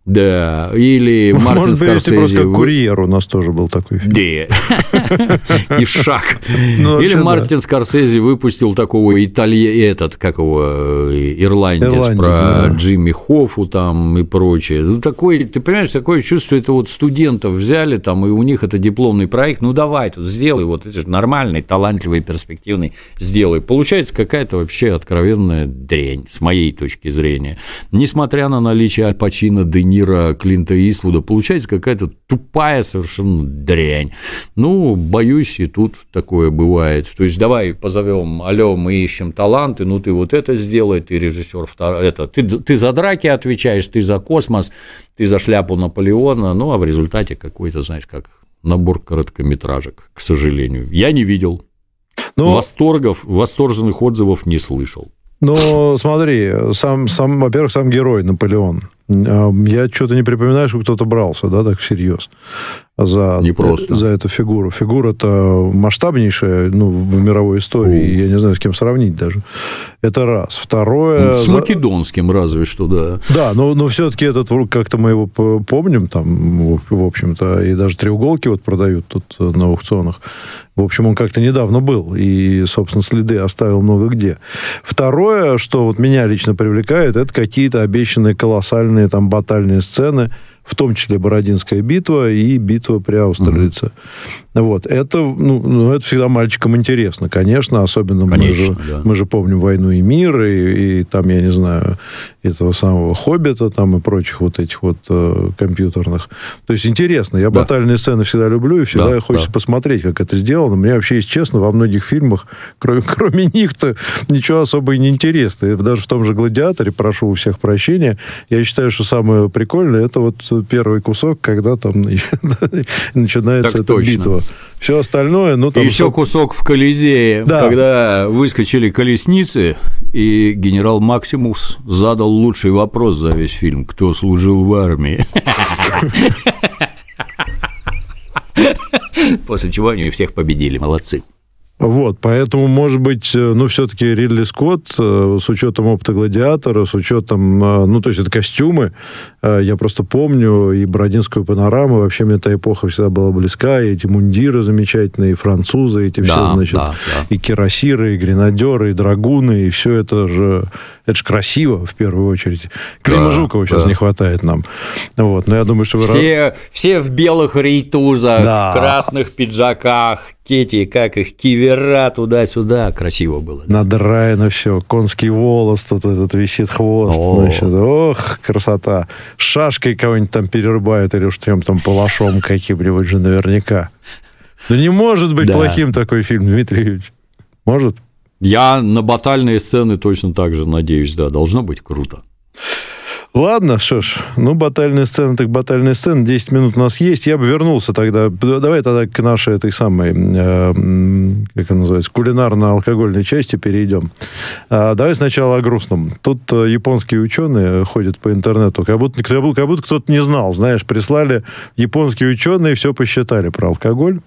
Да, или Мартин Может, Скорсезе. Может, просто как курьер у нас тоже был такой фильм. Да, и шаг. Или Мартин Скорсезе выпустил такого италья, этот, как его, ирландец, про Джимми Хоффу там и прочее. Такой, ты понимаешь, такое чувство, что это вот студентов взяли там, и у них это дипломный проект, ну, давай тут сделай, вот это же нормальный, талантливый, перспективный, сделай. Получается какая-то вообще откровенная дрянь, с моей точки зрения. Несмотря на наличие Аль Пачино, Де Ниро, Клинта Иствуда, получается какая-то тупая совершенно дрянь. Ну, боюсь, и тут такое бывает. То есть, давай позовем, алё, мы ищем таланты, ну, ты вот это сделай, ты режиссер, это, ты, ты за драки отвечаешь, ты за космос, ты за шляпу Наполеона, ну, а в результате какой-то, знаешь, как набор короткометражек, к сожалению. Я не видел. Но... Восторгов, восторженных отзывов не слышал. Ну, смотри, сам, сам, во-первых, сам герой Наполеон. Я что-то не припоминаю, что кто-то брался, да, так всерьез за, за эту фигуру. Фигура-то масштабнейшая, ну, в мировой истории, О. я не знаю, с кем сравнить даже. Это раз. Второе... С македонским разве что, да. Да, но, но все-таки этот, как-то мы его помним там, в общем-то, и даже треуголки вот продают тут на аукционах. В общем, он как-то недавно был, и, собственно, следы оставил много где. Второе, что вот меня лично привлекает, это какие-то обещанные колоссальные там батальные сцены, в том числе Бородинская битва и битва при Аустерлице. Mm-hmm. Вот. Это, ну, это всегда мальчикам интересно, конечно, особенно конечно, мы, же, да. мы же помним «Войну и мир», и, и там, я не знаю, этого самого «Хоббита», там и прочих вот этих вот э, компьютерных. То есть интересно. Я да. батальные сцены всегда люблю, и всегда да, хочется да. посмотреть, как это сделано. Мне вообще, если честно, во многих фильмах, кроме, кроме них-то, ничего особо и не интересно. И даже в том же «Гладиаторе», прошу у всех прощения, я считаю, что самое прикольное, это вот первый кусок, когда там начинается так эта точно. битва. Все остальное... Ну, там Еще все... кусок в Колизее, да. когда выскочили колесницы, и генерал Максимус задал лучший вопрос за весь фильм. Кто служил в армии? После чего они всех победили. Молодцы. Вот, поэтому, может быть, ну, все-таки Ридли Скотт, с учетом опыта «Гладиатора», с учетом, ну, то есть это костюмы, я просто помню и «Бородинскую панораму», вообще мне эта эпоха всегда была близка, и эти мундиры замечательные, и французы, эти да, все, значит, да, да. и кирасиры, и гренадеры, и драгуны, и все это же, это же красиво, в первую очередь. Клима да, Жукова да. сейчас не хватает нам, вот, но я думаю, что... Вы... Все, все в белых рейтузах, да. в красных пиджаках, Кети, как их, кивера туда-сюда, красиво было. Да? Надраено все, конский волос, тут этот висит хвост, О. значит, ох, красота. Шашкой кого-нибудь там перерубают или уж чем там палашом каким-нибудь же наверняка. Ну не может быть да. плохим такой фильм, Дмитрий Юрьевич. Может? Я на батальные сцены точно так же надеюсь, да, должно быть круто. Ладно, что ж, ну, батальные сцены, так батальные сцены, десять минут у нас есть, я бы вернулся тогда, давай тогда к нашей этой самой, э, как она называется, кулинарно-алкогольной части перейдем. А, давай сначала о грустном. Тут э, японские ученые ходят по интернету, как будто, как будто кто-то не знал, знаешь, прислали японские ученые, все посчитали про алкоголь,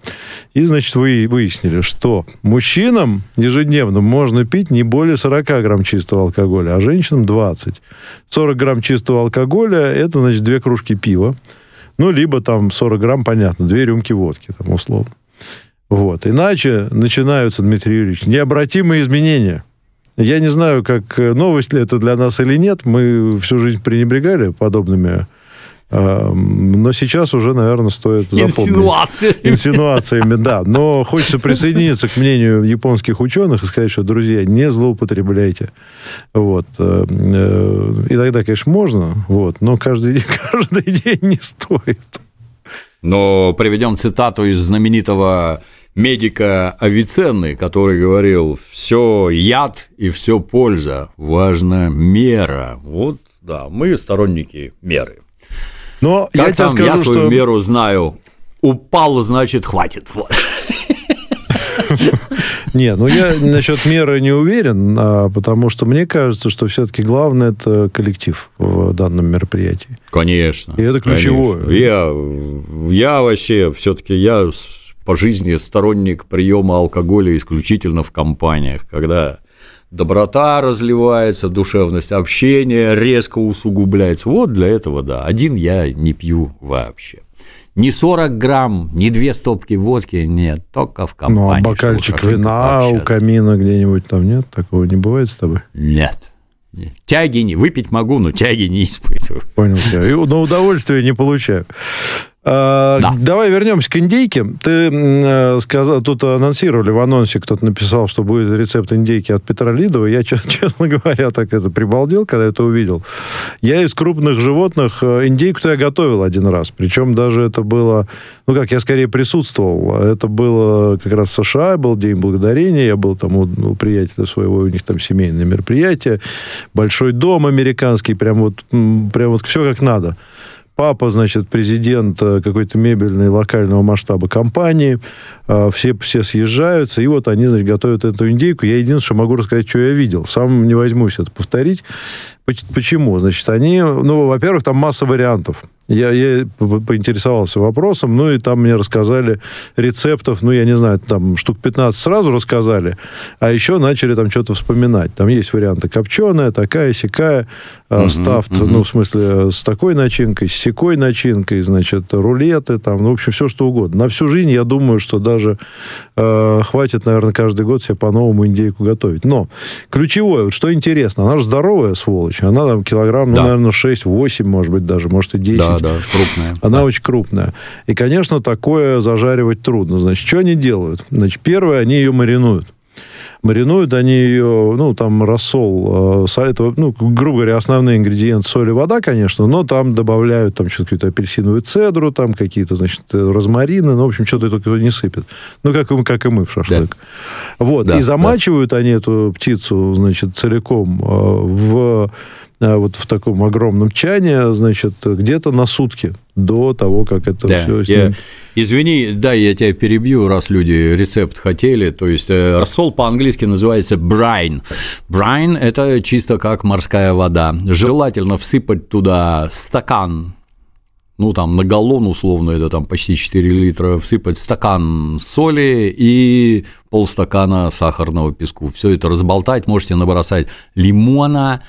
и, значит, вы, выяснили, что мужчинам ежедневно можно пить не более сорок грамм чистого алкоголя, а женщинам двадцать. сорок грамм чистого чистого алкоголя, это, значит, две кружки пива, ну, либо там сорок грамм, понятно, две рюмки водки, там, условно. Вот. Иначе начинаются, Дмитрий Юрьевич, необратимые изменения. Я не знаю, как новость ли это для нас или нет, мы всю жизнь пренебрегали подобными, э, но сейчас уже, наверное, стоит запомнить. Инсинуациями. Инсинуациями, да. Но хочется присоединиться к мнению японских ученых и сказать, что, друзья, не злоупотребляйте. Вот. Иногда, конечно, можно, вот, но каждый день, каждый день не стоит. Но приведем цитату из знаменитого медика Авиценны, который говорил: «Все яд и все польза, важна мера». Вот, да, мы сторонники меры. Но как я там, тебе скажу, я свою что... меру знаю. Упал, значит, хватит. Не, ну я насчет меры не уверен, а, потому что мне кажется, что все-таки главное это коллектив в данном мероприятии. Конечно. И это ключевое. Я, я вообще все-таки я по жизни сторонник приема алкоголя исключительно в компаниях, когда доброта разливается, душевность общения резко усугубляется. Вот для этого, да, один я не пью вообще. Ни сорок грамм, ни две стопки водки, нет, только в компании. Ну, а бокальчик вина общаться. У камина где-нибудь там нет? Такого не бывает с тобой? Нет. нет. Тяги не, выпить могу, но тяги не испытываю. Понял тебя, но удовольствия не получаю. А, да. Давай вернемся к индейке. Ты э, сказал, тут анонсировали в анонсе, кто-то написал, что будет рецепт индейки от Петра Лидова. Я, честно говоря, так это прибалдел, когда это увидел. Я из крупных животных индейку-то я готовил один раз. Причем даже это было, ну как, я скорее присутствовал. Это было как раз в США, был День Благодарения. Я был там у, у приятеля своего, у них там семейное мероприятие. Большой дом американский, прям вот, прям вот все как надо. Папа, значит, президент какой-то мебельной локального масштаба компании. Все, все съезжаются, и вот они, значит, готовят эту индейку. Я единственное, что могу рассказать, что я видел. Сам не возьмусь это повторить. Почему? Значит, они... Ну, во-первых, там масса вариантов. Я, я поинтересовался вопросом, ну, и там мне рассказали рецептов, ну, я не знаю, там штук пятнадцать сразу рассказали, а еще начали там что-то вспоминать. Там есть варианты копченая, такая-сякая, uh-huh, ставт, uh-huh. ну, в смысле, с такой начинкой, с сякой начинкой, значит, рулеты, там, ну, в общем, все что угодно. На всю жизнь, я думаю, что даже э, хватит, наверное, каждый год себе по-новому индейку готовить. Но ключевое, вот что интересно, она же здоровая сволочь, она там килограмм, да. ну, наверное, шесть-восемь, может быть, даже, может, и десять. Да. Да, да, крупная. Она да. очень крупная. И, конечно, такое зажаривать трудно. Значит, что они делают? Значит, первое, они ее маринуют. Маринуют они ее, ну, там, рассол, э, ну, грубо говоря, основные ингредиенты соль и вода, конечно, но там добавляют там что-то, какую-то апельсиновую цедру, там какие-то, значит, розмарины, ну, в общем, что-то только не сыпет. Ну, как, как и мы в шашлык. Да. Вот, да, и замачивают да. они эту птицу, значит, целиком э, в... вот в таком огромном чане, значит, где-то на сутки до того, как это да, все... С ним... я, извини, да, я тебя перебью, раз люди рецепт хотели, то есть э, рассол по-английски называется brine. Brine – это чисто как морская вода. Желательно всыпать туда стакан, ну, там, на галлон, условно, это там почти четыре литра, всыпать стакан соли и полстакана сахарного песку. Все это разболтать, можете набросать лимона,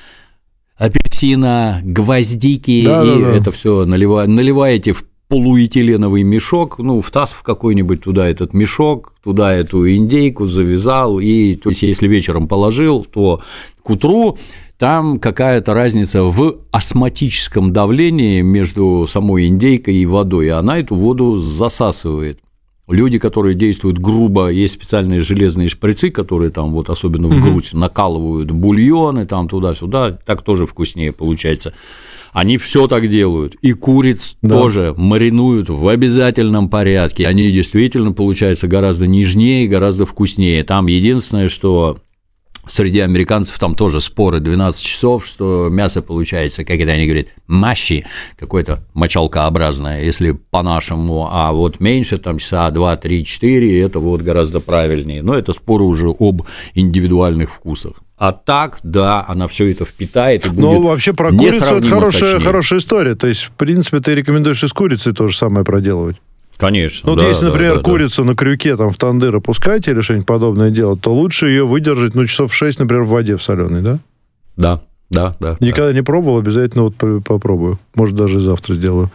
апельсина, гвоздики, да, и да, да. это все налива... наливаете в полуэтиленовый мешок, ну, в таз в какой-нибудь туда этот мешок, туда эту индейку завязал, и то есть, если вечером положил, то к утру там какая-то разница в осмотическом давлении между самой индейкой и водой, и она эту воду засасывает. Люди, которые действуют грубо, есть специальные железные шприцы, которые там вот особенно в грудь накалывают бульоны там туда-сюда, так тоже вкуснее получается. Они все так делают, и куриц да. тоже маринуют в обязательном порядке. Они действительно получаются гораздо нежнее, гораздо вкуснее. Там единственное, что Среди американцев там тоже споры двенадцать часов, что мясо получается, как это они говорят, мащи, какое-то мочалкообразное, если по-нашему, а вот меньше, там часа два, три, четыре, это вот гораздо правильнее. Но это споры уже об индивидуальных вкусах. А так, да, она все это впитает и будет несравнимо. Ну, вообще про курицу это хорошая, хорошая история. То есть, в принципе, ты рекомендуешь и с курицей то же самое проделывать. Конечно. Ну, да, вот если, да, например, да, курицу да. на крюке там в тандыр опускать или что-нибудь подобное делать, то лучше ее выдержать, ну, часов шесть, например, в воде в соленой, да? Да, да, да. Никогда да. не пробовал, обязательно вот попробую. Может, даже завтра сделаю.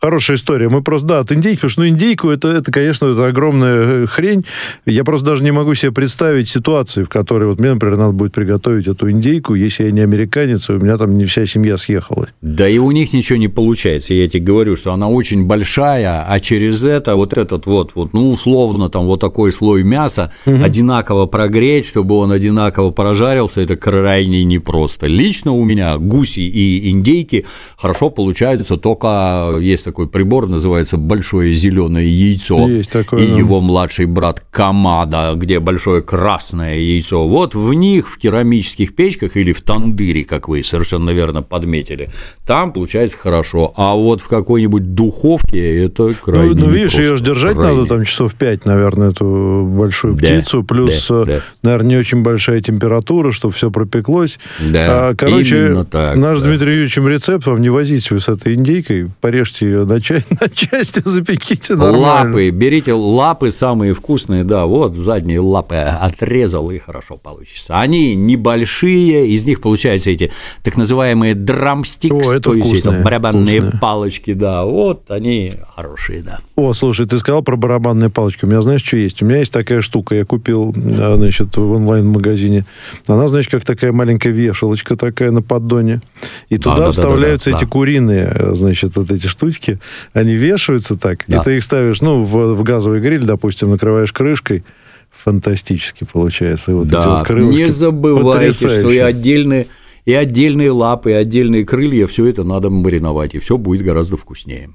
Хорошая история. Мы просто, да, от индейки, потому что ну, индейку, это, это, конечно, это огромная хрень. Я просто даже не могу себе представить ситуации, в которой вот мне, например, надо будет приготовить эту индейку, если я не американец, и у меня там не вся семья съехала. Да и у них ничего не получается. Я тебе говорю, что она очень большая, а через это вот этот вот, вот ну, условно, там вот такой слой мяса угу. одинаково прогреть, чтобы он одинаково прожарился, это крайне непросто. Лично у меня гуси и индейки хорошо получаются только если такой прибор, называется «Большое зеленое яйцо», есть такое, и да. его младший брат «Камада», где большое красное яйцо. Вот в них, в керамических печках или в тандыре, как вы совершенно верно подметили, там получается хорошо. А вот в какой-нибудь духовке это крайне непросто. Ну, ну, видишь, ее же держать крайне. Надо там часов пять, наверное, эту большую да, птицу, плюс, да, да. наверное, не очень большая температура, чтобы все пропеклось. Да, короче, так, наш да. Дмитрий Юрьевич рецепт вам не возить вы с этой индейкой, порежьте ее на части запеките нормально. Лапы, берите лапы самые вкусные, да, вот задние лапы отрезал, и хорошо получится. Они небольшие, из них получаются эти так называемые драмстикс, О, то вкусные, есть это барабанные вкусные. Палочки, да, вот они хорошие, да. О, слушай, ты сказал про барабанные палочки, у меня, знаешь, что есть? У меня есть такая штука, я купил, значит, в онлайн-магазине, она, значит, как такая маленькая вешалочка такая на поддоне, и туда да, вставляются да, да, да, эти да. куриные, значит, вот эти штучки, они вешаются так, да. и ты их ставишь, ну, в, в газовый гриль, допустим, накрываешь крышкой, фантастически получается. Вот да, эти вот крылышки. Не забывайте, потрясающе. Что и отдельные, и отдельные лапы, и отдельные крылья, все это надо мариновать, и все будет гораздо вкуснее.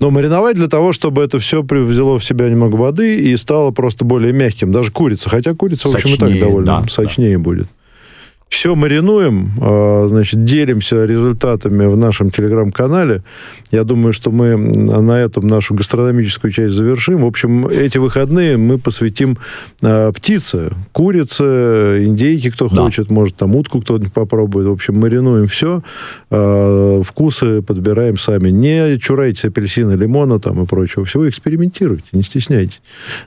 Но мариновать для того, чтобы это все взяло в себя немного воды и стало просто более мягким, даже курица, хотя курица, сочнее, в общем, и так довольно да, сочнее да. будет. Все маринуем, значит, делимся результатами в нашем телеграм-канале. Я думаю, что мы на этом нашу гастрономическую часть завершим. В общем, эти выходные мы посвятим птице, курице, индейке, кто да. хочет, может, там утку кто-нибудь попробует. В общем, маринуем все, вкусы подбираем сами. Не чурайте апельсина, лимона там и прочего всего, экспериментируйте, не стесняйтесь.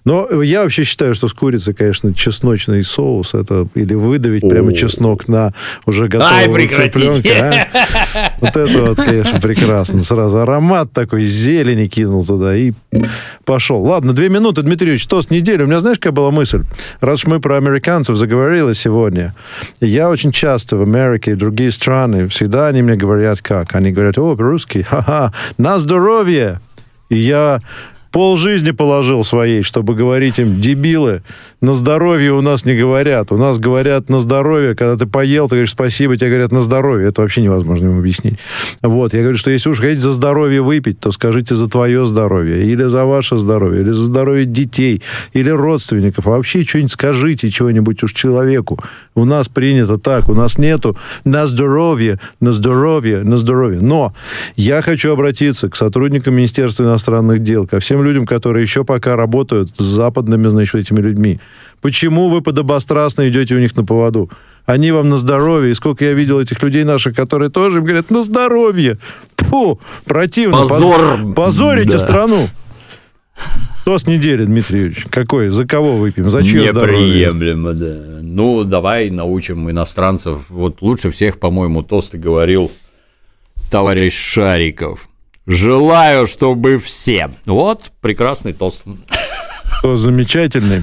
Но я вообще считаю, что с курицей, конечно, чесночный соус, это или выдавить О. прямо чеснок, на уже готового цыпленка. А? Вот это вот, конечно, прекрасно. Сразу аромат такой зелени кинул туда и пошел. Ладно, две минуты, Дмитрий Юрьевич, что с недели? У меня, знаешь, какая была мысль? Раз уж мы про американцев заговорили сегодня, я очень часто в Америке и другие страны, всегда они мне говорят как? Они говорят, о, русский, ха-ха, на здоровье! И я полжизни положил своей, чтобы говорить им, дебилы, на здоровье у нас не говорят. У нас говорят на здоровье. Когда ты поел, ты говоришь спасибо, тебе говорят на здоровье. Это вообще невозможно им объяснить. Вот. Я говорю, что если уж хотите за здоровье выпить, то скажите за твое здоровье, или за ваше здоровье, или за здоровье детей, или родственников. А вообще что-нибудь скажите, чего-нибудь уж человеку. У нас принято так. У нас нету на здоровье, на здоровье, на здоровье. Но я хочу обратиться к сотрудникам Министерства иностранных дел, ко всем людям, которые еще пока работают с западными, значит, этими людьми. Почему вы подобострастно идете у них на поводу? Они вам на здоровье. И сколько я видел этих людей наших, которые тоже им говорят, на здоровье. Фу, противно. Позор. Позорите да. страну. Что с недели, Дмитрий Юрьевич? Какой? За кого выпьем? За чье здоровье? Неприемлемо, да. Ну, давай научим иностранцев. Вот лучше всех, по-моему, тосты говорил товарищ Шариков. Желаю, чтобы все. Вот прекрасный тост. Замечательный.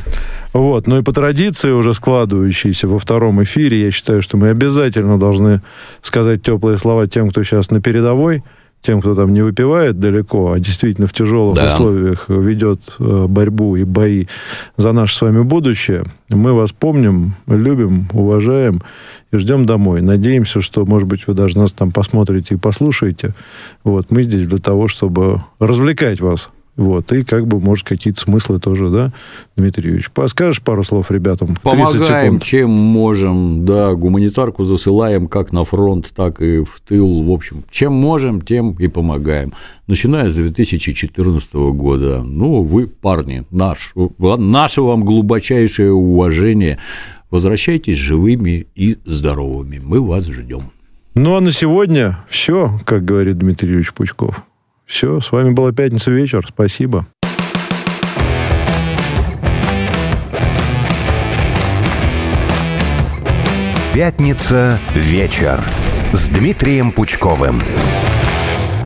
Вот. Ну и по традиции, уже складывающейся во втором эфире, я считаю, что мы обязательно должны сказать теплые слова тем, кто сейчас на передовой, тем, кто там не выпивает далеко, а действительно в тяжелых да. условиях ведет борьбу и бои за наше с вами будущее. Мы вас помним, любим, уважаем и ждем домой. Надеемся, что, может быть, вы даже нас там посмотрите и послушаете. Вот. Мы здесь для того, чтобы развлекать вас Вот, и как бы, может, какие-то смыслы тоже, да, Дмитрий Юрьевич? Скажешь пару слов ребятам? Помогаем, чем можем, да, гуманитарку засылаем как на фронт, так и в тыл, в общем, чем можем, тем и помогаем. Начиная с две тысячи четырнадцатого года, ну, вы, парни, наш, наше вам глубочайшее уважение, возвращайтесь живыми и здоровыми, мы вас ждем. Ну, а на сегодня все, как говорит Дмитрий Юрьевич Пучков. Все, с вами была «Пятница вечер». Спасибо. «Пятница вечер» с Дмитрием Пучковым.